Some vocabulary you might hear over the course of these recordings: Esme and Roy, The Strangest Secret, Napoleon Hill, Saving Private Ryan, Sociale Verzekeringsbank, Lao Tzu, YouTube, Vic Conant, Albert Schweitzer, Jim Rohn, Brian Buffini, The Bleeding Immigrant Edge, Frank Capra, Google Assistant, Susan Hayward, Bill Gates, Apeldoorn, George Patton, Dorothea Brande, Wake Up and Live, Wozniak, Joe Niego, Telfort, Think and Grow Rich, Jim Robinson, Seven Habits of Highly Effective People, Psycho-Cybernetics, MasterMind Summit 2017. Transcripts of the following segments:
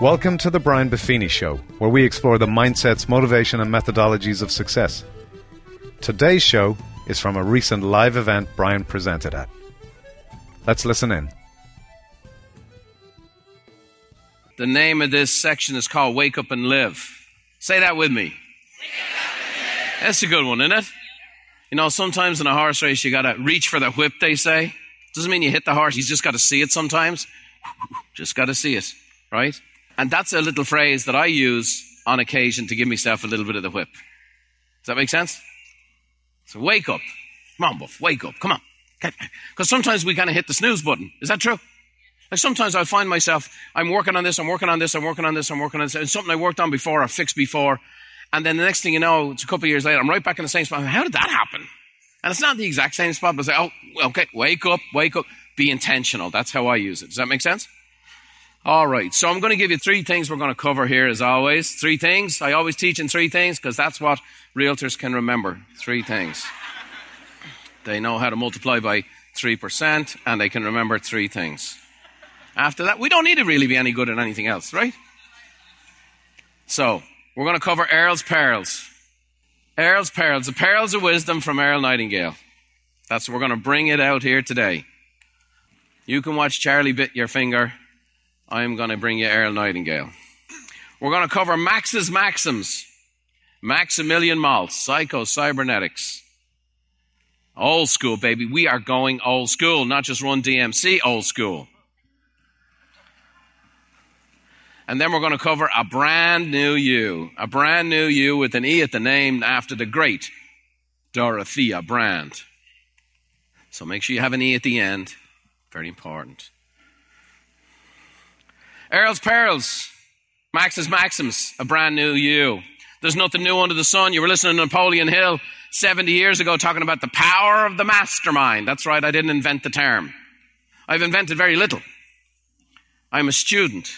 Welcome to The Brian Buffini Show, where we explore the mindsets, motivation, and methodologies of success. Today's show is from a recent live event Brian presented at. Let's listen in. The name of this section is called Wake Up and Live. Say that with me. That's a good one, isn't it? You know, sometimes in a horse race, you got to reach for the whip, they say. Doesn't mean you hit the horse. You just got to see it sometimes. Just got to see it, right? And that's a little phrase that I use on occasion to give myself a little bit of the whip. Does that make sense? So wake up. Come on, Buff, wake up. Come on. Because sometimes we kind of hit the snooze button. Is that true? Like sometimes I find myself, I'm working on this, and something I worked on before, I fixed before, and then the next thing you know, it's a couple of years later, I'm right back in the same spot. How did that happen? And it's not the exact same spot, but it's like, oh, okay, wake up, be intentional. That's how I use it. Does that make sense? All right, so I'm going to give you three things we're going to cover here, as always. Three things. I always teach in three things, because that's what realtors can remember. Three things. They know how to multiply by 3%, and they can remember three things. After that, we don't need to really be any good at anything else, right? So, we're going to cover Earl's Pearls. Earl's Pearls, the Pearls of Wisdom from Earl Nightingale. That's what we're going to bring it out here today. You can watch Charlie bit your finger. I'm going to bring you Earl Nightingale. We're going to cover Max's Maxims. Maximilian Maltz, Psycho-Cybernetics. Old school, baby. We are going old school, not just Run DMC old school. And then we're going to cover a brand new you with an E at the name after the great Dorothea Brande. So make sure you have an E at the end. Very important. Earl's Pearls, Max's Maxims, a brand new you. There's nothing new under the sun. You were listening to Napoleon Hill 70 years ago talking about the power of the mastermind. That's right, I didn't invent the term. I've invented very little. I'm a student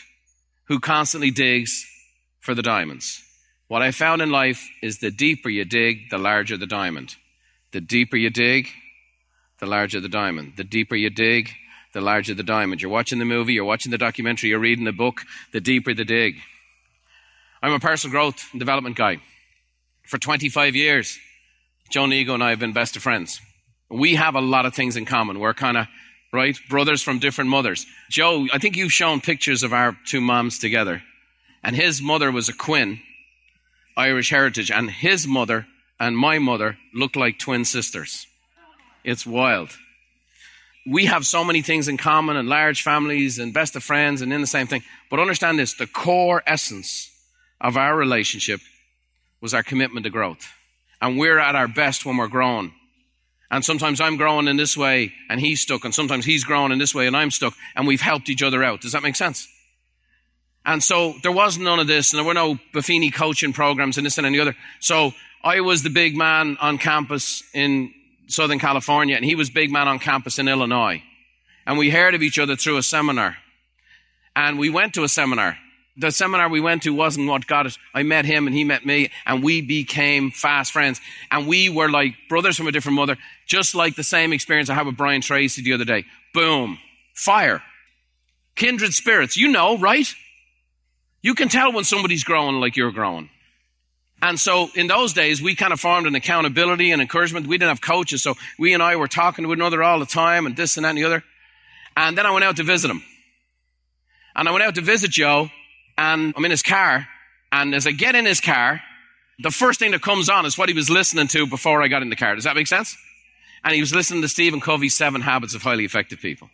who constantly digs for the diamonds. What I found in life is the deeper you dig, the larger the diamond. The deeper you dig, the larger the diamond. The deeper you dig, the larger the diamond. You're watching the movie, you're watching the documentary, you're reading the book, the deeper the dig. I'm a personal growth and development guy. For 25 years, Joe Niego and I have been best of friends. We have a lot of things in common. We're kind of right? Brothers from different mothers. Joe, I think you've shown pictures of our two moms together. And his mother was a Quinn, Irish heritage. And his mother and my mother looked like twin sisters. It's wild. We have so many things in common and large families and best of friends and in the same thing. But understand this, the core essence of our relationship was our commitment to growth. And we're at our best when we're growing. And sometimes I'm growing in this way and he's stuck. And sometimes he's growing in this way and I'm stuck. And we've helped each other out. Does that make sense? And so there was none of this. And there were no Buffini coaching programs and this and any other. So I was the big man on campus in Southern California. And he was big man on campus in Illinois. And we heard of each other through a seminar. And we went to a seminar. The seminar we went to wasn't what got it. I met him and he met me and we became fast friends. And we were like brothers from a different mother, just like the same experience I had with Brian Tracy the other day. Boom. Fire. Kindred spirits. You know, right? You can tell when somebody's growing like you're growing. And so in those days, we kind of formed an accountability and encouragement. We didn't have coaches, so we and I were talking to one another all the time and this and that and the other. And then I went out to visit him. And I went out to visit Joe. And I'm in his car, and as I get in his car, the first thing that comes on is what he was listening to before I got in the car. Does that make sense? And he was listening to Stephen Covey's 7 Habits of Highly Effective People.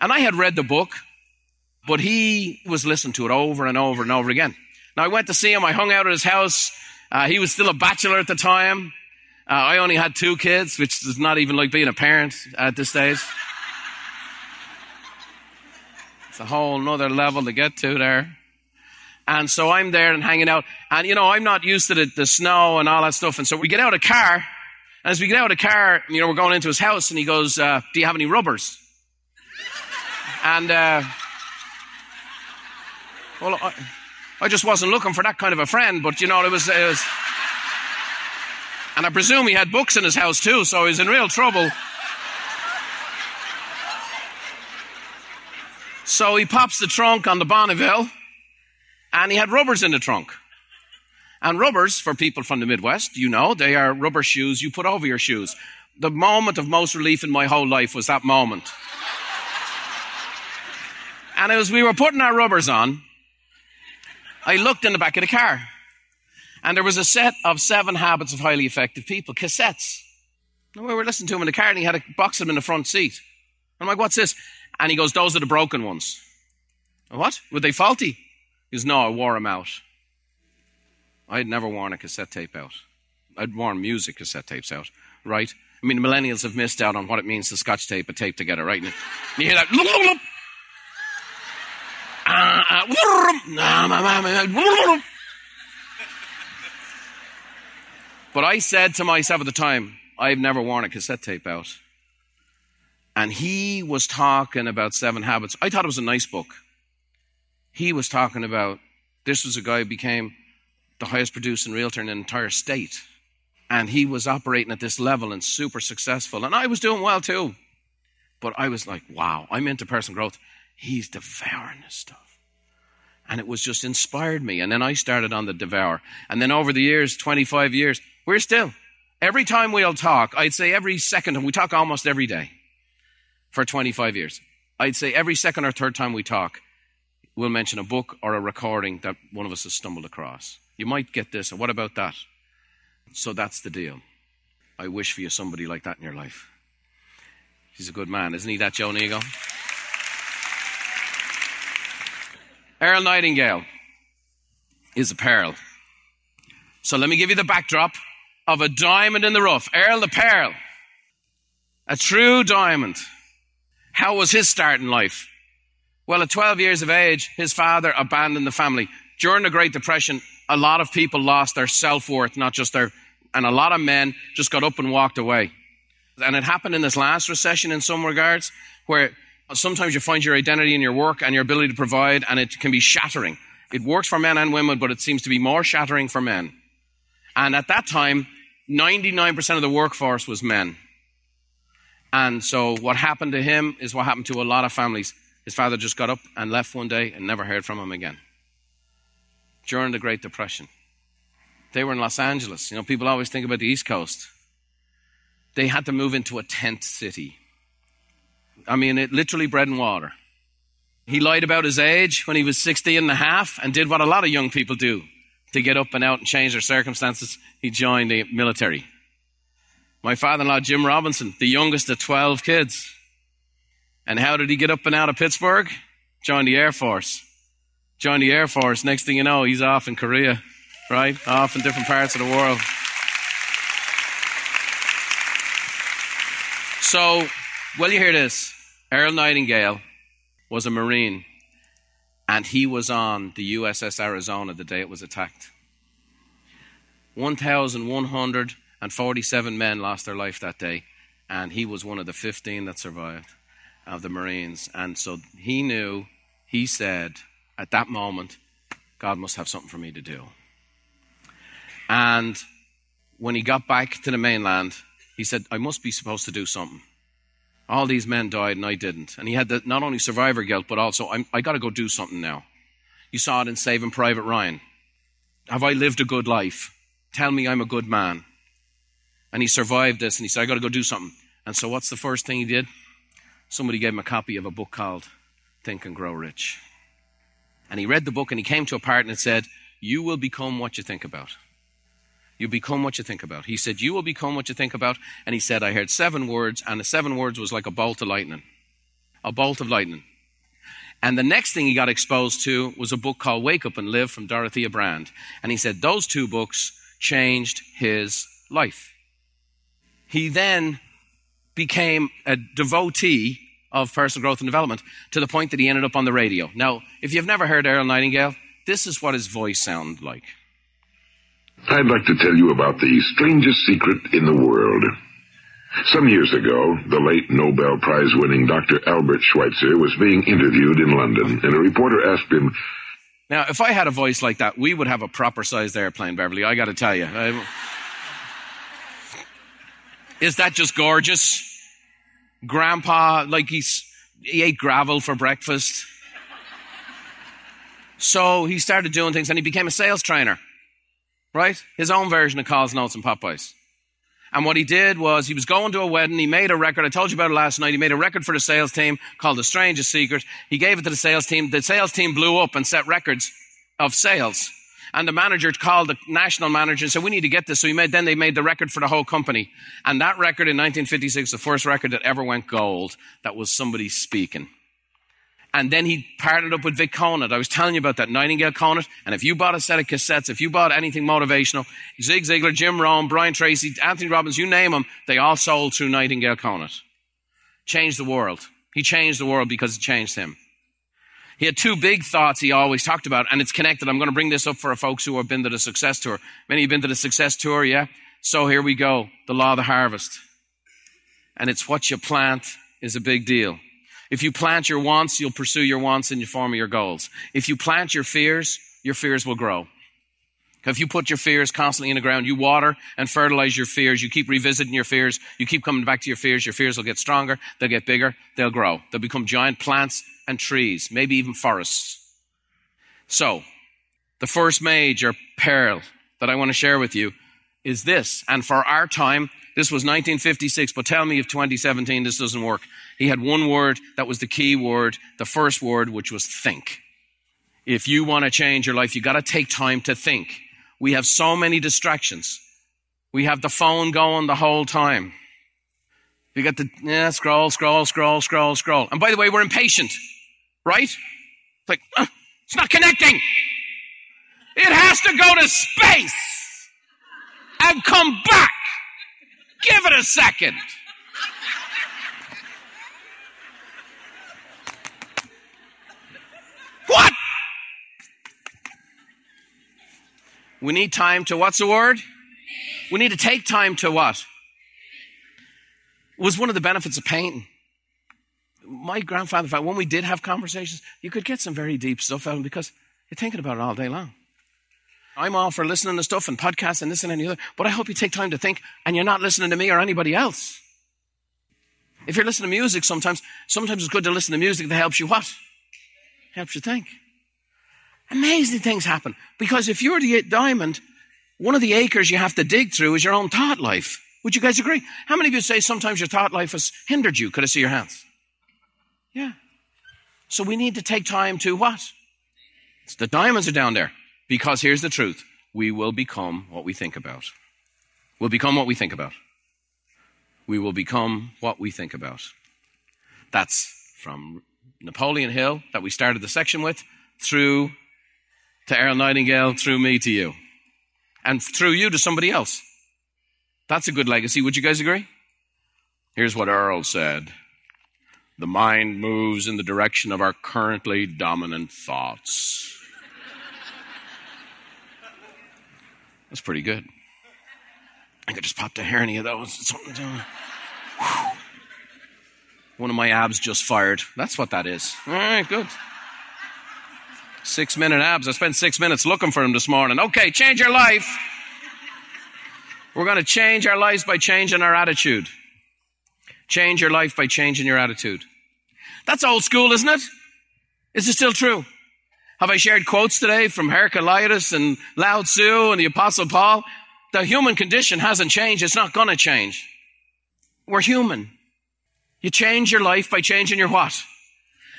And I had read the book, but he was listening to it over and over and over again. Now, I went to see him. I hung out at his house. He was still a bachelor at the time. I only had 2 kids, which is not even like being a parent at this stage. A whole nother level to get to there. And so I'm there and hanging out. And, you know, I'm not used to the snow and all that stuff. And so we get out of the car. And as we get out of the car, you know, we're going into his house. And he goes, do you have any rubbers? And, well, I just wasn't looking for that kind of a friend. But, you know, it was. And I presume he had books in his house, too. So he's in real trouble. So he pops the trunk on the Bonneville and he had rubbers in the trunk. And rubbers, for people from the Midwest, you know, they are rubber shoes you put over your shoes. The moment of most relief in my whole life was that moment. And as we were putting our rubbers on, I looked in the back of the car, and there was a set of Seven Habits of Highly Effective People, cassettes. And we were listening to him in the car, and he had a box of them in the front seat. I'm like, what's this? And he goes, those are the broken ones. What? Were they faulty? He goes, no, I wore them out. I'd never worn a cassette tape out. I'd worn music cassette tapes out, right? I mean, millennials have missed out on what it means to scotch tape a tape together, right? And you hear that, look, look, look. But I said to myself at the time, I've never worn a cassette tape out. And he was talking about Seven Habits. I thought it was a nice book. He was talking about, this was a guy who became the highest producing realtor in an entire state. And he was operating at this level and super successful. And I was doing well too. But I was like, wow, I'm into personal growth. He's devouring this stuff. And it was just inspired me. And then I started on the devour. And then over the years, 25 years, we're still. Every time we'll talk, I'd say every second, and we talk almost every day for 25 years. I'd say every second or third time we talk, we'll mention a book or a recording that one of us has stumbled across. You might get this, and what about that? So that's the deal. I wish for you somebody like that in your life. He's a good man, isn't he, that Joe Niego? Earl Nightingale is a pearl. So let me give you the backdrop of a diamond in the rough. Earl the Pearl. A true diamond. How was his start in life? Well, at 12 years of age, his father abandoned the family. During the Great Depression, a lot of people lost their self-worth, not just their... And a lot of men just got up and walked away. And it happened in this last recession in some regards, where... sometimes you find your identity in your work and your ability to provide, and it can be shattering. It works for men and women, but it seems to be more shattering for men. And at that time, 99% of the workforce was men. And so what happened to him is what happened to a lot of families. His father just got up and left one day and never heard from him again. During the Great Depression. They were in Los Angeles. You know, people always think about the East Coast. They had to move into a tent city. I mean, it literally bread and water. He lied about his age when he was 60.5 and did what a lot of young people do to get up and out and change their circumstances. He joined the military. My father-in-law, Jim Robinson, the youngest of 12 kids. And how did he get up and out of Pittsburgh? Joined the Air Force. Joined the Air Force. Next thing you know, he's off in Korea, right? Off in different parts of the world. So... well, you hear this. Earl Nightingale was a Marine, and he was on the USS Arizona the day it was attacked. 1,147 men lost their life that day, and he was one of the 15 that survived of the Marines. And so he knew, he said, at that moment, God must have something for me to do. And when he got back to the mainland, he said, I must be supposed to do something. All these men died and I didn't. And he had the, not only survivor guilt, but also, I got to go do something now. You saw it in Saving Private Ryan. Have I lived a good life? Tell me I'm a good man. And he survived this and he said, I got to go do something. And so what's the first thing he did? Somebody gave him a copy of a book called Think and Grow Rich. And he read the book and he came to a part and it said, you will become what you think about. You become what you think about. He said, you will become what you think about. And he said, I heard 7 words, and the 7 words was like a bolt of lightning. A bolt of lightning. And the next thing he got exposed to was a book called Wake Up and Live from Dorothea Brande. And he said, those 2 books changed his life. He then became a devotee of personal growth and development to the point that he ended up on the radio. Now, if you've never heard Earl Nightingale, this is what his voice sounded like. I'd like to tell you about the strangest secret in the world. Some years ago, the late Nobel Prize-winning Dr. Albert Schweitzer was being interviewed in London, and a reporter asked him... Now, if I had a voice like that, we would have a proper-sized airplane, Beverly, I got to tell you. Is that just gorgeous? Grandpa, like he ate gravel for breakfast. So he started doing things, and he became a sales trainer, right? His own version of Calls, Notes, and Popeyes. And what he did was he was going to a wedding. He made a record. I told you about it last night. He made a record for the sales team called The Strangest Secret. He gave it to the sales team. The sales team blew up and set records of sales. And the manager called the national manager and said, we need to get this. So they made the record for the whole company. And that record in 1956, the first record that ever went gold, that was somebody speaking. And then he partnered up with Vic Conant. I was telling you about that, Nightingale Conant. And if you bought a set of cassettes, if you bought anything motivational, Zig Ziglar, Jim Rohn, Brian Tracy, Anthony Robbins, you name them, they all sold through Nightingale Conant. Changed the world. He changed the world because it changed him. He had two big thoughts he always talked about, and it's connected. I'm going to bring this up for folks who have been to the Success Tour. Many have been to the Success Tour, yeah? So here we go, the law of the harvest. And it's what you plant is a big deal. If you plant your wants, you'll pursue your wants in the form of your goals. If you plant your fears will grow. If you put your fears constantly in the ground, you water and fertilize your fears, you keep revisiting your fears, you keep coming back to your fears will get stronger, they'll get bigger, they'll grow. They'll become giant plants and trees, maybe even forests. So, the first major pearl that I want to share with you is this. And for our time, this was 1956, but tell me if 2017 this doesn't work. He had one word that was the key word, the first word, which was think. If you want to change your life, you got to take time to think. We have so many distractions. We have the phone going the whole time. We got the scroll. And by the way, we're impatient. Right? It's like, it's not connecting. It has to go to space and come back. Give it a second. What? We need time to, what's the word? We need to take time to what? It was one of the benefits of painting. My grandfather, in fact, when we did have conversations, you could get some very deep stuff out because you're thinking about it all day long. I'm all for listening to stuff and podcasts and this and any other, but I hope you take time to think and you're not listening to me or anybody else. If you're listening to music sometimes it's good to listen to music that helps you what? Helps you think. Amazing things happen because if you're the diamond, one of the acres you have to dig through is your own thought life. Would you guys agree? How many of you say sometimes your thought life has hindered you? Could I see your hands? Yeah. So we need to take time to what? The diamonds are down there. Because here's the truth. We will become what we think about. We'll become what we think about. We will become what we think about. That's from Napoleon Hill that we started the section with, through to Earl Nightingale, through me to you. And through you to somebody else. That's a good legacy. Would you guys agree? Here's what Earl said. The mind moves in the direction of our currently dominant thoughts. That's pretty good. I could just pop the hernia. That was something to... One of my abs just fired. That's what that is. All right, good. 6-minute abs. I spent 6 minutes looking for him this morning. Okay, change your life. We're going to change our lives by changing our attitude. Change your life by changing your attitude. That's old school, isn't it? Is it still true? Have I shared quotes today from Heraclitus and Lao Tzu and the Apostle Paul? The human condition hasn't changed. It's not going to change. We're human. You change your life by changing your what?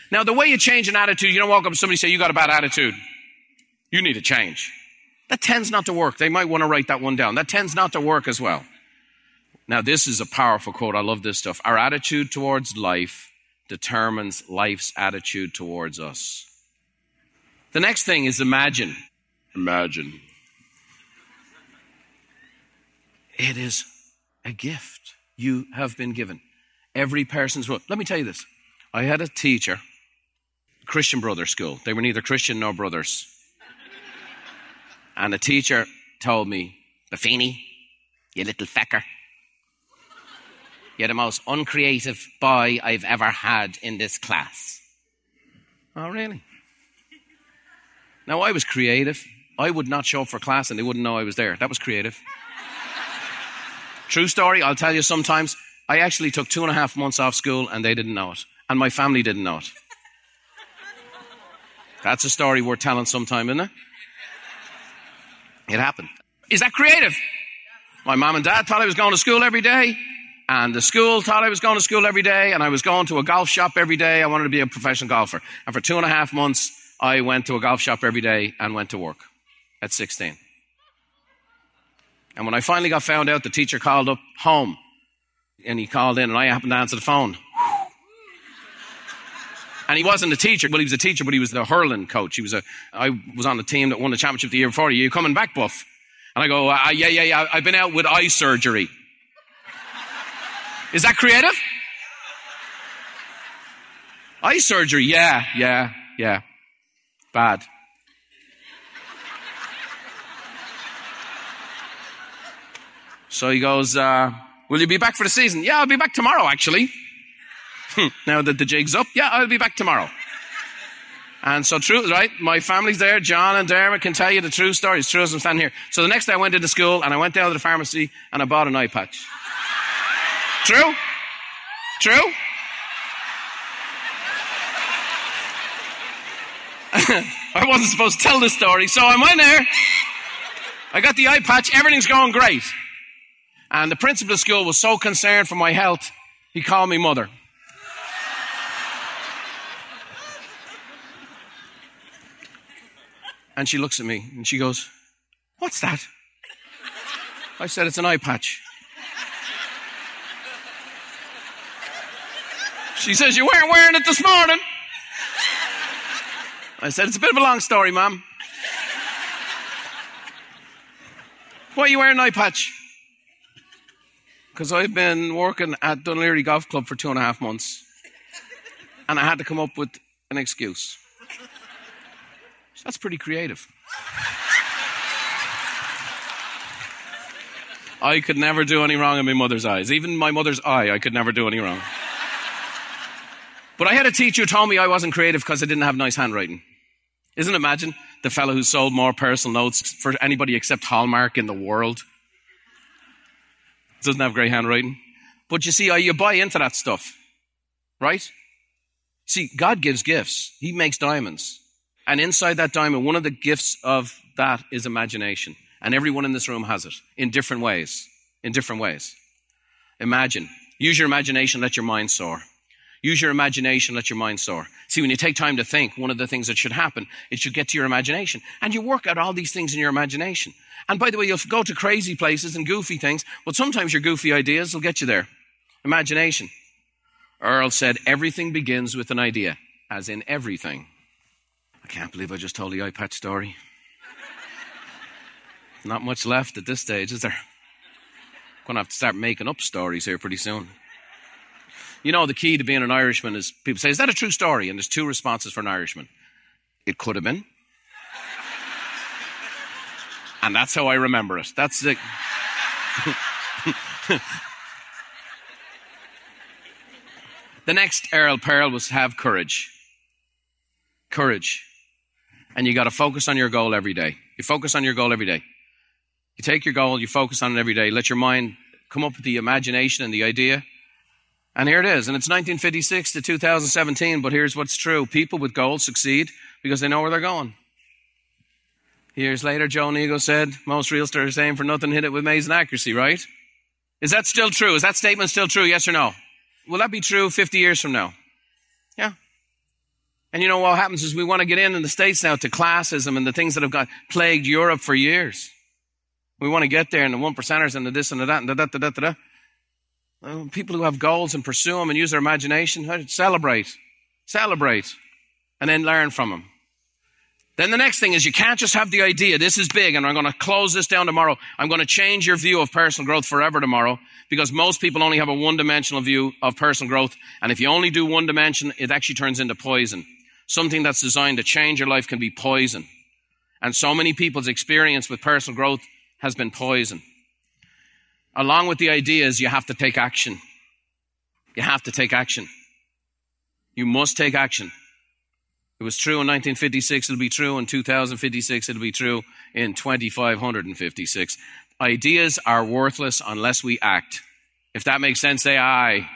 Now, the way you change an attitude, you don't walk up to somebody and say, you got a bad attitude. You need to change. That tends not to work. They might want to write that one down. That tends not to work as well. Now, this is a powerful quote. I love this stuff. Our attitude towards life determines life's attitude towards us. The next thing is imagine. Imagine. It is a gift you have been given. Every person's world. Let me tell you this. I had a teacher, Christian Brother School. They were neither Christian nor brothers. And the teacher told me, Buffini, you little fecker. You're the most uncreative boy I've ever had in this class. Oh, really? Now, I was creative. I would not show up for class and they wouldn't know I was there. That was creative. True story, I'll tell you sometimes. I actually took 2.5 months off school and they didn't know it. And my family didn't know it. That's a story worth telling sometime, isn't it? It happened. Is that creative? My mom and dad thought I was going to school every day, and the school thought I was going to school every day, and I was going to a golf shop every day. I wanted to be a professional golfer. And for 2.5 months, I went to a golf shop every day and went to work at 16. And when I finally got found out, the teacher called up home, and he called in, and I happened to answer the phone. And he wasn't a teacher. Well, he was a teacher, but he was the hurling coach. I was on the team that won the championship the year before. Are you coming back, Buff? And I go, yeah. I've been out with eye surgery. Is that creative? Eye surgery, yeah. Bad. So he goes, will you be back for the season? Yeah, I'll be back tomorrow, actually. Now that the jig's up, yeah, I'll be back tomorrow. And so true, right? My family's there. John and Dermot can tell you the true story. It's true as I'm standing here. So the next day I went into school and I went down to the pharmacy and I bought an eye patch. True? I wasn't supposed to tell this story, so I went there. I got the eye patch. Everything's going great. And the principal of school was so concerned for my health, he called me mother. And she looks at me and she goes, "What's that?" I said, "It's an eye patch." She says, "You weren't wearing it this morning." I said, "It's a bit of a long story, ma'am." "Why are you wearing an eye patch?" "Because I've been working at Dun Laoghaire Golf Club for 2.5 months and I had to come up with an excuse." That's pretty creative. I could never do any wrong in my mother's eyes. Even my mother's eye, I could never do any wrong. But I had a teacher who told me I wasn't creative because I didn't have nice handwriting. Isn't it? Imagine the fellow who sold more personal notes for anybody except Hallmark in the world. Doesn't have great handwriting. But you see, you buy into that stuff, right? See, God gives gifts. He makes diamonds. And inside that diamond, one of the gifts of that is imagination. And everyone in this room has it in different ways. Imagine. Use your imagination, let your mind soar. See, when you take time to think, one of the things that should happen is you get to your imagination. And you work out all these things in your imagination. And by the way, you'll go to crazy places and goofy things, but sometimes your goofy ideas will get you there. Imagination. Earl said, "Everything begins with an idea," as in everything. I can't believe I just told the eye patch story. Not much left at this stage, is there? I'm going to have to start making up stories here pretty soon. You know, the key to being an Irishman is people say, "Is that a true story?" And there's two responses for an Irishman. It could have been. And that's how I remember it. That's the... The next Earl Pearl was to have courage. And you got to focus on your goal every day. You take your goal, you focus on it every day. Let your mind come up with the imagination and the idea. And here it is. And it's 1956 to 2017, but here's what's true. People with goals succeed because they know where they're going. Years later, Joe Niego said, "Most realtors aim for nothing, hit it with amazing accuracy," right? Is that still true? Is that statement still true? Yes or no? Will that be true 50 years from now? Yeah. And you know what happens is we want to get in the States now to classism and the things that have plagued Europe for years. We want to get there and the 1%ers and the this and the that and da-da-da-da-da-da. People who have goals and pursue them and use their imagination, celebrate, and then learn from them. Then the next thing is you can't just have the idea, "This is big and I'm going to close this down tomorrow. I'm going to change your view of personal growth forever tomorrow," because most people only have a one-dimensional view of personal growth. And if you only do one dimension, it actually turns into poison. Something that's designed to change your life can be poison. And so many people's experience with personal growth has been poison. Along with the ideas, you have to take action. You must take action. It was true in 1956, it'll be true in 2056, it'll be true in 2556. Ideas are worthless unless we act. If that makes sense, say aye.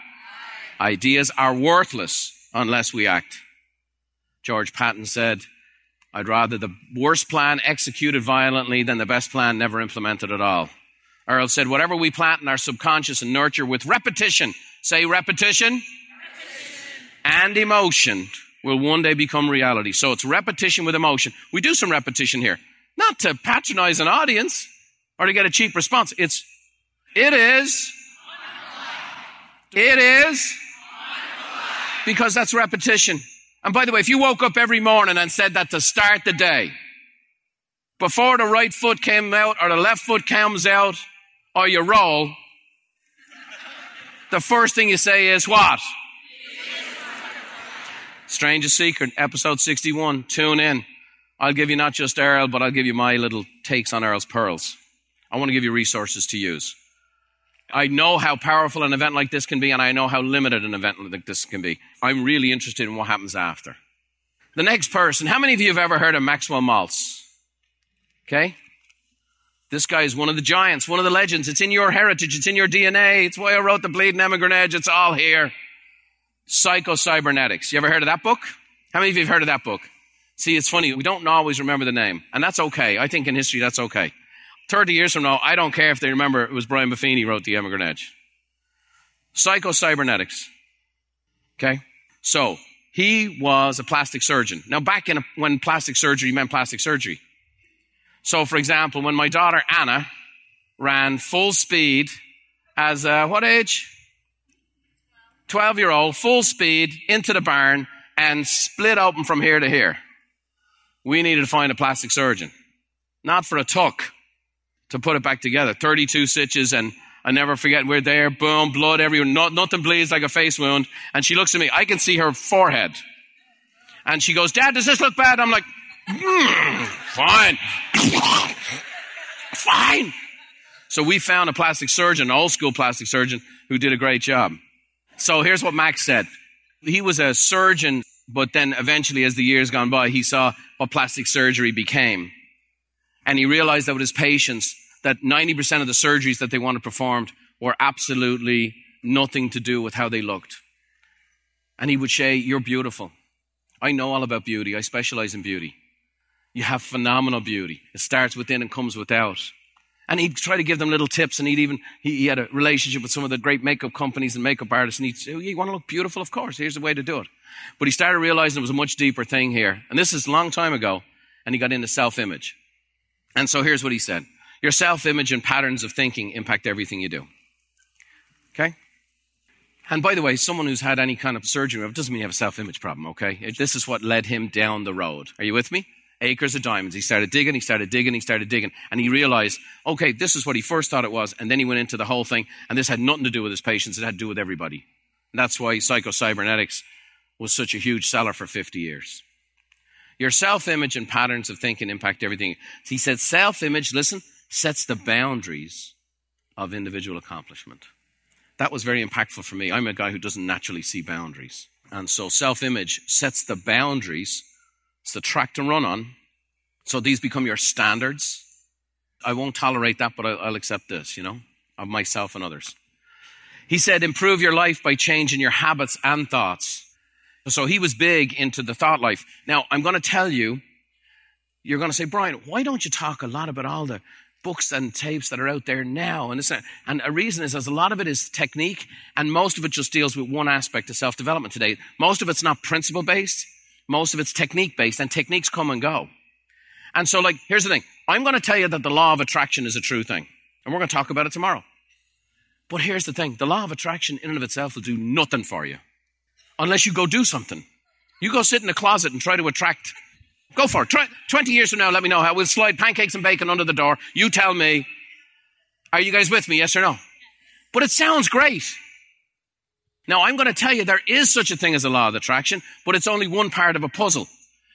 Ideas are worthless unless we act. George Patton said, I'd rather the worst plan executed violently than the best plan never implemented at all. Earl said, whatever we plant in our subconscious and nurture with repetition, say repetition, and emotion, will one day become reality. So it's repetition with emotion. We do some repetition here, not to patronize an audience or to get a cheap response. It is, because that's repetition. And by the way, if you woke up every morning and said that to start the day, before the right foot came out or the left foot comes out or you roll, the first thing you say is what? Strangest Secret, episode 61. Tune in. I'll give you not just Earl, but I'll give you my little takes on Earl's pearls. I want to give you resources to use. I know how powerful an event like this can be, and I know how limited an event like this can be. I'm really interested in what happens after. The next person, how many of you have ever heard of Maximilian Maltz? Okay? This guy is one of the giants, one of the legends. It's in your heritage. It's in your DNA. It's why I wrote The Bleeding Immigrant Edge. It's all here. Psycho-Cybernetics. You ever heard of that book? How many of you have heard of that book? See, it's funny. We don't always remember the name, and that's okay. I think in history, that's okay. 30 years from now, I don't care if they remember it was Brian Buffini who wrote The Immigrant Edge. Psycho-Cybernetics. Okay? So, he was a plastic surgeon. Now, back in when plastic surgery meant plastic surgery. So, for example, when my daughter Anna ran full speed as a, what age? 12-year-old, full speed, into the barn, and split open from here to here. We needed to find a plastic surgeon. Not for a tuck. To put it back together, 32 stitches, and I never forget, we're there, boom, blood everywhere, nothing bleeds like a face wound, and she looks at me, I can see her forehead, and she goes, Dad, does this look bad? I'm like, fine, fine. So we found a plastic surgeon, an old school plastic surgeon, who did a great job. So here's what Max said. He was a surgeon, but then eventually, as the years gone by, he saw what plastic surgery became, and he realized that with his patients, that 90% of the surgeries that they wanted performed were absolutely nothing to do with how they looked. And he would say, you're beautiful. I know all about beauty. I specialize in beauty. You have phenomenal beauty. It starts within and comes without. And he'd try to give them little tips. And he had a relationship with some of the great makeup companies and makeup artists. And he'd say, you want to look beautiful? Of course. Here's the way to do it. But he started realizing it was a much deeper thing here. And this is a long time ago. And he got into self-image. And so here's what he said. Your self-image and patterns of thinking impact everything you do. Okay? And by the way, someone who's had any kind of surgery, it doesn't mean you have a self-image problem, okay? This is what led him down the road. Are you with me? Acres of diamonds. He started digging. And he realized, okay, this is what he first thought it was. And then he went into the whole thing. And this had nothing to do with his patients. It had to do with everybody. And that's why Psycho-Cybernetics was such a huge seller for 50 years. Your self-image and patterns of thinking impact everything. He said self-image, listen, sets the boundaries of individual accomplishment. That was very impactful for me. I'm a guy who doesn't naturally see boundaries. And so self-image sets the boundaries. It's the track to run on. So these become your standards. I won't tolerate that, but I'll accept this, of myself and others. He said improve your life by changing your habits and thoughts. So he was big into the thought life. Now, I'm going to tell you, you're going to say, Brian, why don't you talk a lot about all the books and tapes that are out there now? And a reason is, as a lot of it is technique, and most of it just deals with one aspect of self-development today. Most of it's not principle-based. Most of it's technique-based, and techniques come and go. And so, here's the thing. I'm going to tell you that the law of attraction is a true thing, and we're going to talk about it tomorrow. But here's the thing. The law of attraction in and of itself will do nothing for you. Unless you go do something. You go sit in a closet and try to attract. Go for it. 20 years from now, let me know how. We'll slide pancakes and bacon under the door. You tell me. Are you guys with me? Yes or no? But it sounds great. Now, I'm going to tell you there is such a thing as a law of attraction, but it's only one part of a puzzle.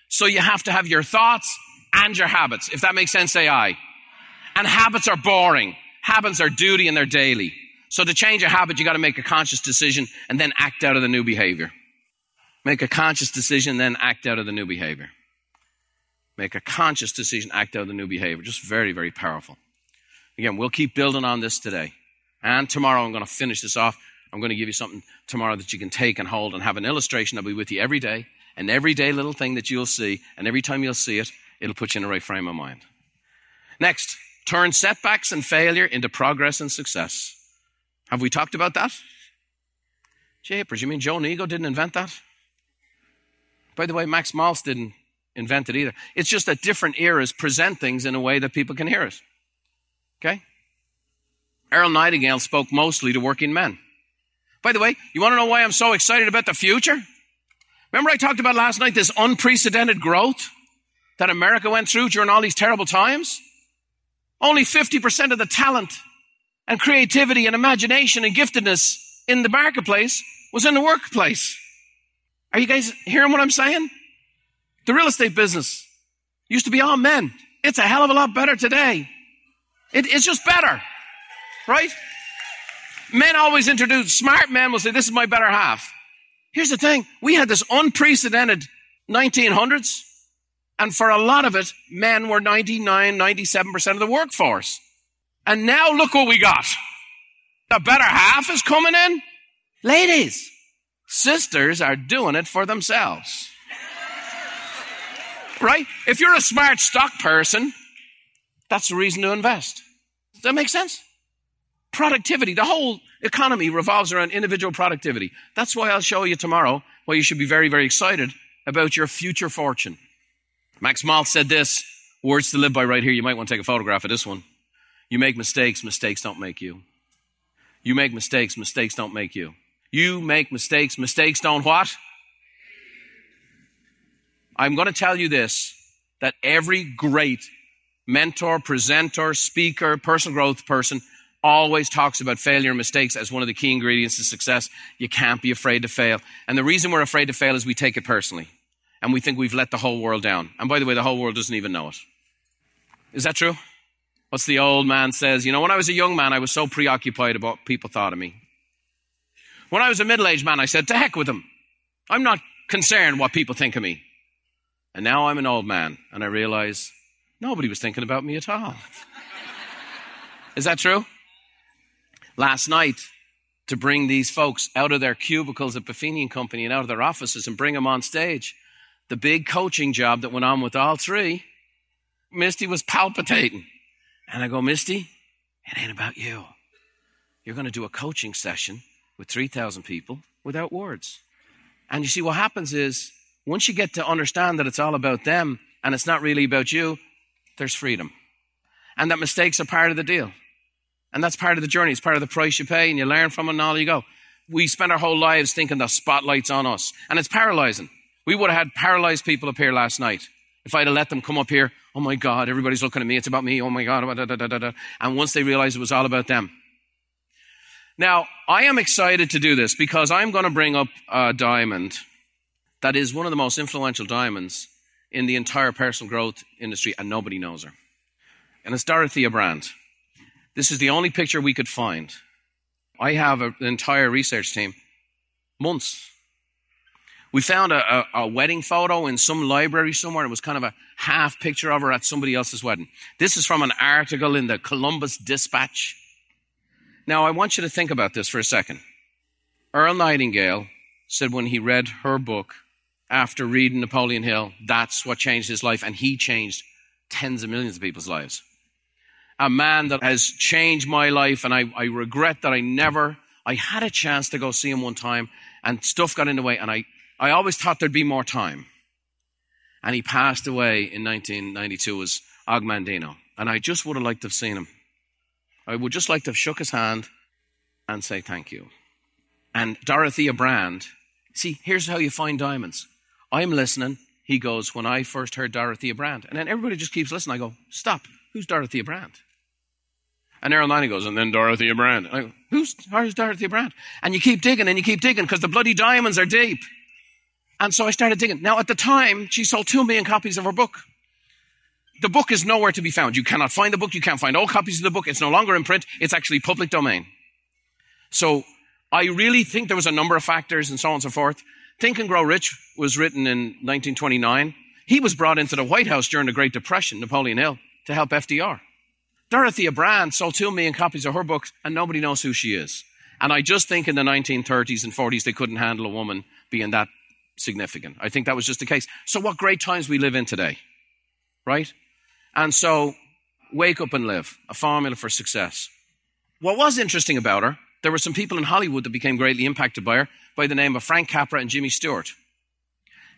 So you have to have your thoughts and your habits. If that makes sense, say aye. And habits are boring. Habits are duty and they're daily. So to change a habit, you got to make a conscious decision and then act out of the new behavior. Make a conscious decision, then act out of the new behavior. Make a conscious decision, act out of the new behavior. Just very, very powerful. Again, we'll keep building on this today. And tomorrow I'm going to finish this off. I'm going to give you something tomorrow that you can take and hold and have an illustration. I'll be with you every day, an everyday little thing that you'll see, and every time you'll see it, it'll put you in the right frame of mind. Next, turn setbacks and failure into progress and success. Have we talked about that? Japers, you mean Joe Niego didn't invent that? By the way, Max Maltz didn't invent it either. It's just that different eras present things in a way that people can hear it. Okay? Earl Nightingale spoke mostly to working men. By the way, you want to know why I'm so excited about the future? Remember I talked about last night this unprecedented growth that America went through during all these terrible times? Only 50% of the talent and creativity and imagination and giftedness in the marketplace was in the workplace. Are you guys hearing what I'm saying? The real estate business used to be all men. It's a hell of a lot better today. It's just better, right? Men always introduce, smart men will say, this is my better half. Here's the thing. We had this unprecedented 1900s, and for a lot of it, men were 97% of the workforce. And now look what we got. The better half is coming in. Ladies, sisters are doing it for themselves. Right? If you're a smart stock person, that's the reason to invest. Does that make sense? Productivity. The whole economy revolves around individual productivity. That's why I'll show you tomorrow why you should be very, very excited about your future fortune. Max Maltz said this, words to live by right here. You might want to take a photograph of this one. You make mistakes, mistakes don't make you. You make mistakes, mistakes don't make you. You make mistakes, mistakes don't what? I'm going to tell you this, that every great mentor, presenter, speaker, personal growth person always talks about failure and mistakes as one of the key ingredients to success. You can't be afraid to fail. And the reason we're afraid to fail is we take it personally. And we think we've let the whole world down. And by the way, the whole world doesn't even know it. Is that true? What's the old man says? You know, when I was a young man, I was so preoccupied about what people thought of me. When I was a middle-aged man, I said, to heck with them. I'm not concerned what people think of me. And now I'm an old man, and I realize nobody was thinking about me at all. Is that true? Last night, to bring these folks out of their cubicles at Buffini and Company and out of their offices and bring them on stage, the big coaching job that went on with all three, Misty was palpitating. And I go, Misty, it ain't about you. You're going to do a coaching session with 3,000 people without words. And you see, what happens is, once you get to understand that it's all about them and it's not really about you, there's freedom. And that mistakes are part of the deal. And that's part of the journey. It's part of the price you pay, and you learn from it, and all you go. We spend our whole lives thinking the spotlight's on us. And it's paralyzing. We would have had paralyzed people up here last night. If I'd have let them come up here, oh my God, everybody's looking at me, it's about me, oh my God, da, da, da, da, da. And once they realized it was all about them. Now, I am excited to do this because I'm going to bring up a diamond that is one of the most influential diamonds in the entire personal growth industry, and nobody knows her. And it's Dorothea Brande. This is the only picture we could find. I have an entire research team. Months. We found a wedding photo in some library somewhere. It was kind of a half picture of her at somebody else's wedding. This is from an article in the Columbus Dispatch. Now, I want you to think about this for a second. Earl Nightingale said when he read her book, after reading Napoleon Hill, that's what changed his life, and he changed tens of millions of people's lives. A man that has changed my life, and I regret that I had a chance to go see him one time, and stuff got in the way, and I always thought there'd be more time. And he passed away in 1992 as Og Mandino, and I just would have liked to have seen him. I would just like to have shook his hand and say thank you. And Dorothea Brande, see, here's how you find diamonds. I'm listening. He goes, when I first heard Dorothea Brande. And then everybody just keeps listening. I go, stop. Who's Dorothea Brande? And Earl Nightingale goes, and then Dorothea Brande. And I go, who's Dorothea Brande? And you keep digging and you keep digging because the bloody diamonds are deep. And so I started digging. Now, at the time, she sold 2 million copies of her book. The book is nowhere to be found. You cannot find the book. You can't find all copies of the book. It's no longer in print. It's actually public domain. So I really think there was a number of factors and so on and so forth. Think and Grow Rich was written in 1929. He was brought into the White House during the Great Depression, Napoleon Hill, to help FDR. Dorothea Brande sold 2 million copies of her books, and nobody knows who she is. And I just think in the 1930s and 40s, they couldn't handle a woman being that significant. I think that was just the case. So what great times we live in today, right? And so Wake Up and Live, a formula for success. What was interesting about her, there were some people in Hollywood that became greatly impacted by her, by the name of Frank Capra and Jimmy Stewart.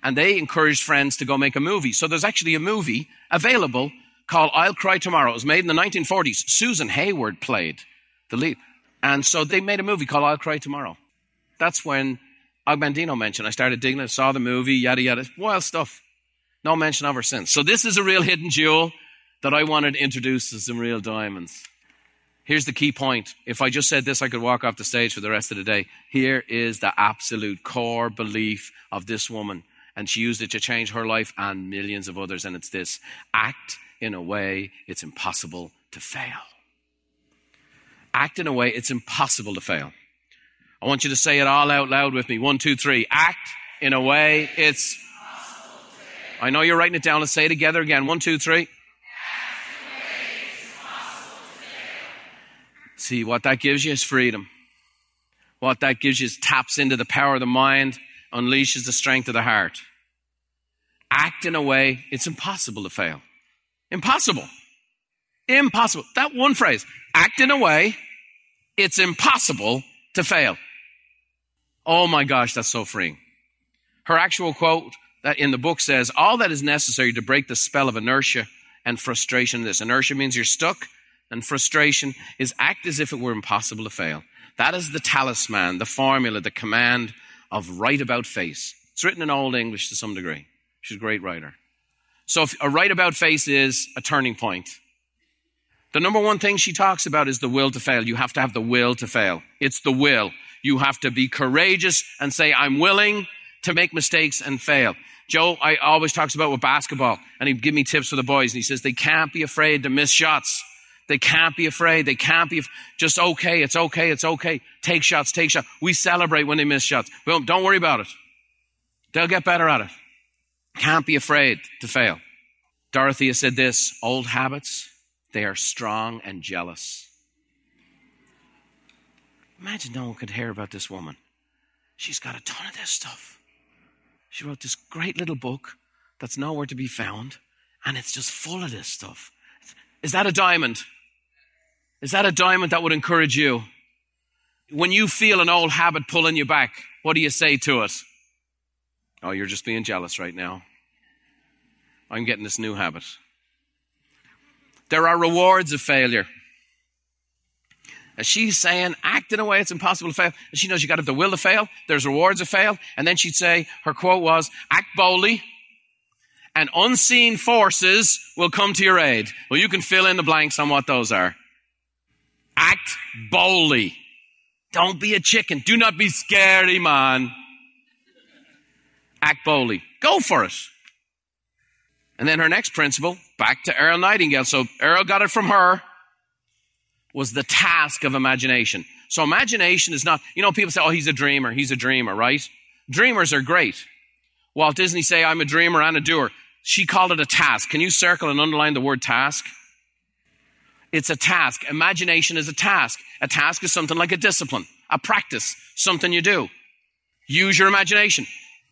And they encouraged friends to go make a movie. So there's actually a movie available called I'll Cry Tomorrow. It was made in the 1940s. Susan Hayward played the lead. And so they made a movie called I'll Cry Tomorrow. That's when Og Mandino mentioned, I started digging it, saw the movie, yada, yada. Wild stuff. No mention of her since. So this is a real hidden jewel that I wanted to introduce as some real diamonds. Here's the key point. If I just said this, I could walk off the stage for the rest of the day. Here is the absolute core belief of this woman. And she used it to change her life and millions of others. And it's this: act in a way it's impossible to fail. Act in a way it's impossible to fail. I want you to say it all out loud with me. 1, 2, 3. Act in a way it's impossible to fail. I know you're writing it down. Let's say it together again. 1, 2, 3. See, what that gives you is freedom. What that gives you is taps into the power of the mind, unleashes the strength of the heart. Act in a way it's impossible to fail. Impossible. Impossible. That one phrase. Act in a way it's impossible to fail. Oh my gosh, that's so freeing. Her actual quote that in the book says, all that is necessary to break the spell of inertia and frustration. This inertia means you're stuck. And frustration is act as if it were impossible to fail. That is the talisman, the formula, the command of right about face. It's written in Old English to some degree. She's a great writer. So if a right about face is a turning point. The number one thing she talks about is the will to fail. You have to have the will to fail. It's the will. You have to be courageous and say, I'm willing to make mistakes and fail. Joe, I always talks about with basketball, and he'd give me tips for the boys, and he says, they can't be afraid to miss shots. They can't be afraid. They can't be just okay. It's okay. It's okay. Take shots. Take shots. We celebrate when they miss shots. Boom. Don't worry about it. They'll get better at it. Can't be afraid to fail. Dorothea said this, old habits, they are strong and jealous. Imagine no one could hear about this woman. She's got a ton of this stuff. She wrote this great little book that's nowhere to be found, and it's just full of this stuff. Is that a diamond? Is that a diamond that would encourage you? When you feel an old habit pulling you back, what do you say to it? Oh, you're just being jealous right now. I'm getting this new habit. There are rewards of failure. And she's saying, act in a way it's impossible to fail. And she knows you got to have the will to fail. There's rewards of fail. And then she'd say, her quote was, act boldly, and unseen forces will come to your aid. Well, you can fill in the blanks on what those are. Act boldly. Don't be a chicken. Do not be scary, man. Act boldly. Go for it. And then her next principle, back to Earl Nightingale. So Earl got it from her, was the task of imagination. So imagination is not, you know, people say, oh, he's a dreamer, right? Dreamers are great. Walt Disney say, I'm a dreamer and a doer. She called it a task. Can you circle and underline the word task? It's a task. Imagination is a task. A task is something like a discipline, a practice, something you do. Use your imagination.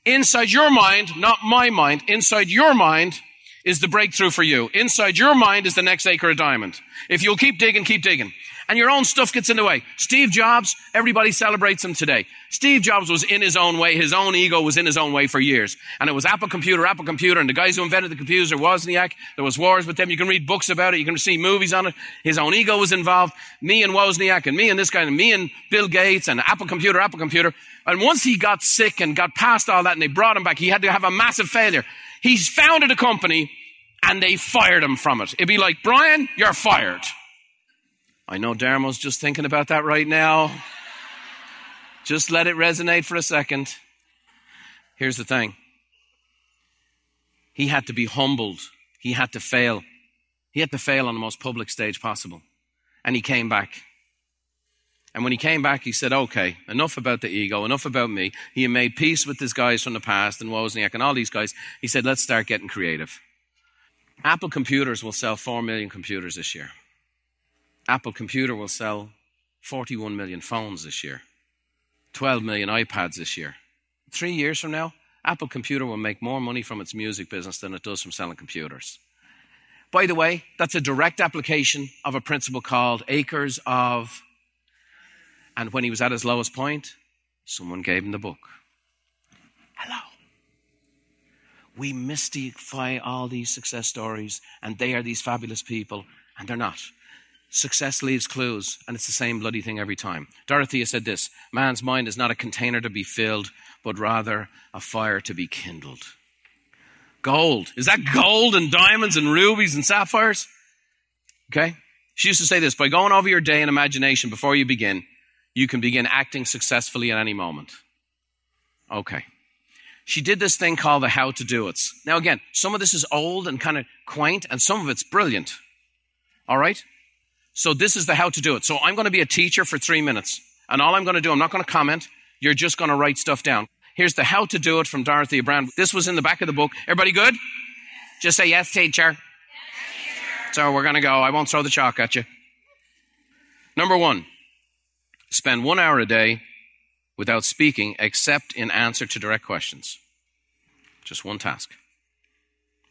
Inside your mind, not my mind, inside your mind is the breakthrough for you. Inside your mind is the next acre of diamond. If you'll keep digging. And your own stuff gets in the way. Steve Jobs, everybody celebrates him today. Steve Jobs was in his own way. His own ego was in his own way for years. And it was Apple computer, and the guys who invented the computer, Wozniak, there was wars with them. You can read books about it. You can see movies on it. His own ego was involved. Me and Wozniak, and me and this guy, and me and Bill Gates, and Apple computer. And once he got sick and got past all that, and they brought him back, he had to have a massive failure. He's founded a company, and they fired him from it. It'd be like, Brian, you're fired. I know Darmo's just thinking about that right now. Just let it resonate for a second. Here's the thing. He had to be humbled. He had to fail. He had to fail on the most public stage possible. And he came back. And when he came back, he said, okay, enough about the ego, enough about me. He had made peace with these guys from the past and Wozniak and all these guys. He said, let's start getting creative. Apple computers will sell 4 million computers this year. Apple computer will sell 41 million phones this year, 12 million iPads this year. 3 years from now, Apple Computer will make more money from its music business than it does from selling computers. By the way, that's a direct application of a principle called acres of... And when he was at his lowest point, someone gave him the book. Hello. We mystify all these success stories, and they are these fabulous people, and they're not. Success leaves clues, and it's the same bloody thing every time. Dorothea said this: man's mind is not a container to be filled, but rather a fire to be kindled. Gold. Is that gold and diamonds and rubies and sapphires? Okay? She used to say this: by going over your day in imagination before you begin, you can begin acting successfully at any moment. Okay. She did this thing called the how to do it's. Now again, some of this is old and kind of quaint, and some of it's brilliant. All right? So this is the how to do it. So I'm going to be a teacher for 3 minutes. And all I'm going to do, I'm not going to comment. You're just going to write stuff down. Here's the how to do it from Dorothea Brande. This was in the back of the book. Everybody good? Just say, yes, teacher. Yes, teacher. So we're going to go. I won't throw the chalk at you. Number 1, spend 1 hour a day without speaking except in answer to direct questions. Just one task.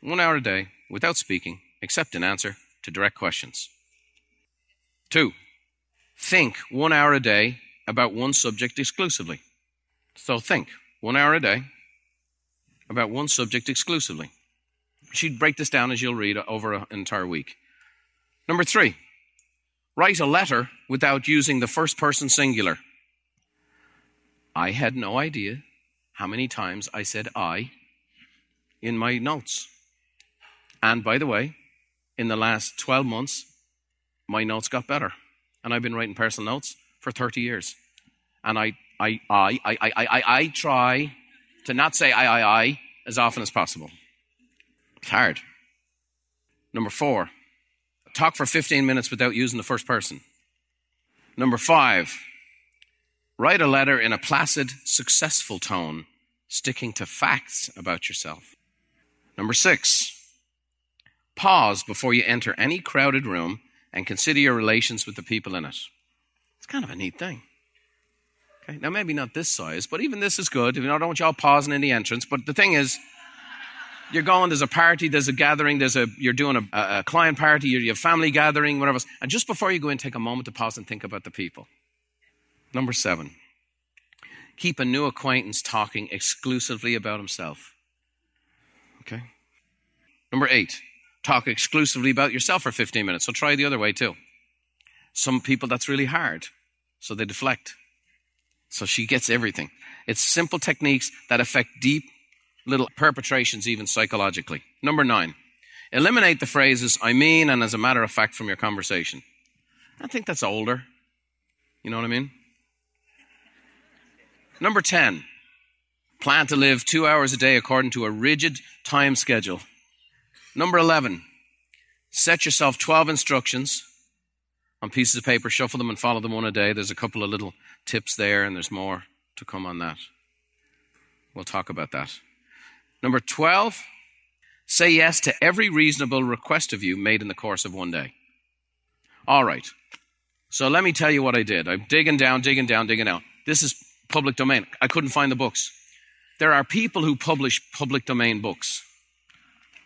1 hour a day without speaking except in answer to direct questions. 2, think 1 hour a day about one subject exclusively. So think 1 hour a day about one subject exclusively. She'd break this down as you'll read over an entire week. Number 3, write a letter without using the first person singular. I had no idea how many times I said I in my notes. And by the way, in the last 12 months, my notes got better, and I've been writing personal notes for 30 years. And I try to not say I as often as possible. It's hard. Number 4, talk for 15 minutes without using the first person. Number 5, write a letter in a placid, successful tone, sticking to facts about yourself. Number 6, pause before you enter any crowded room and consider your relations with the people in it. It's kind of a neat thing. Okay, now maybe not this size, but even this is good. You know, I don't want you all pausing in the entrance, but the thing is, you're going, there's a party, there's a gathering, you're doing a client party, you have family gathering, whatever else. And just before you go in, take a moment to pause and think about the people. Number 7, keep a new acquaintance talking exclusively about himself. Okay? Number 8, talk exclusively about yourself for 15 minutes. So try the other way too. Some people, that's really hard. So they deflect. So she gets everything. It's simple techniques that affect deep little perpetrations, even psychologically. Number 9, eliminate the phrases, I mean, and as a matter of fact, from your conversation. I think that's older. You know what I mean? Number 10, plan to live 2 hours a day according to a rigid time schedule. Number 11, set yourself 12 instructions on pieces of paper, shuffle them and follow them one a day. There's a couple of little tips there, and there's more to come on that. We'll talk about that. Number 12, say yes to every reasonable request of you made in the course of one day. All right. So let me tell you what I did. I'm digging down. This is public domain. I couldn't find the books. There are people who publish public domain books.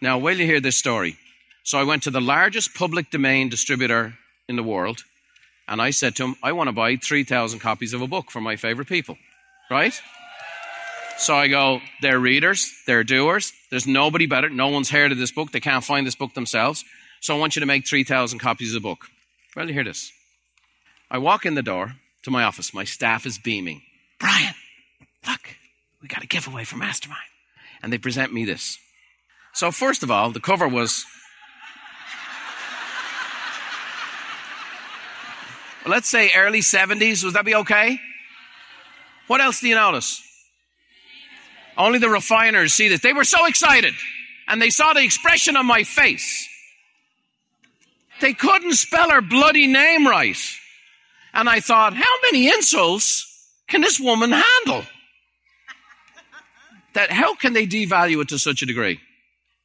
Now, will you hear this story? So I went to the largest public domain distributor in the world, and I said to him, I want to buy 3,000 copies of a book for my favorite people, right? So I go, they're readers, they're doers, there's nobody better, no one's heard of this book, they can't find this book themselves, so I want you to make 3,000 copies of the book. Well, you hear this. I walk in the door to my office, my staff is beaming. Brian, look, we got a giveaway for Mastermind. And they present me this. So first of all, the cover was, let's say early 70s. Would that be okay? What else do you notice? Only the refiners see this. They were so excited, and they saw the expression on my face. They couldn't spell her bloody name right. And I thought, how many insults can this woman handle? That how can they devalue it to such a degree?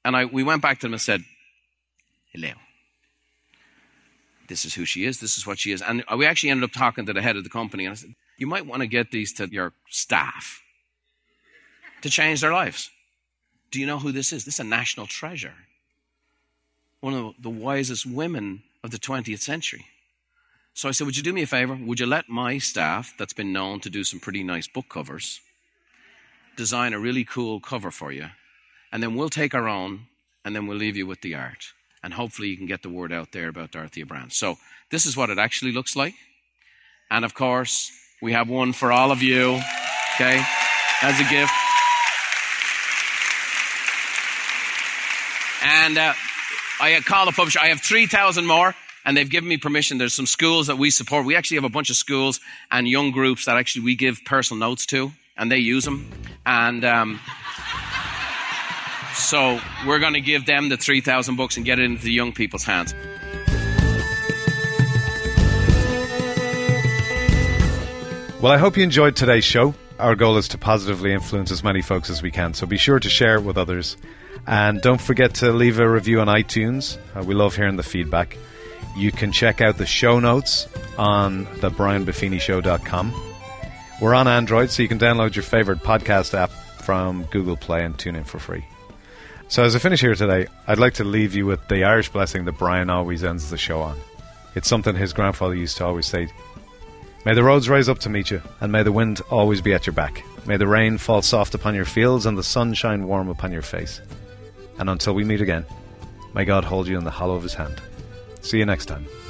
And we went back to them and said, hello. This is who she is. This is what she is. And we actually ended up talking to the head of the company. And I said, you might want to get these to your staff. to change their lives. Do you know who this is? This is a national treasure. One of the wisest women of the 20th century. So I said, would you do me a favor? Would you let my staff, that's been known to do some pretty nice book covers, design a really cool cover for you, and then we'll take our own, and then we'll leave you with the art. And hopefully you can get the word out there about Dorothea Brande. So this is what it actually looks like. And of course, we have one for all of you, okay, as a gift. And I called a publisher. I have 3,000 more, and they've given me permission. There's some schools that we support. We actually have a bunch of schools and young groups that actually we give personal notes to, and they use them. And so we're going to give them the 3,000 books and get it into the young people's hands. Well, I hope you enjoyed today's show. Our goal is to positively influence as many folks as we can, so be sure to share it with others. And don't forget to leave a review on iTunes. We love hearing the feedback. You can check out the show notes on the brianbuffinishow.com. We're on Android, so you can download your favorite podcast app from Google Play and tune in for free. So as I finish here today, I'd like to leave you with the Irish blessing that Brian always ends the show on. It's something his grandfather used to always say. May the roads rise up to meet you, and may the wind always be at your back. May the rain fall soft upon your fields, and the sun shine warm upon your face. And until we meet again, may God hold you in the hollow of his hand. See you next time.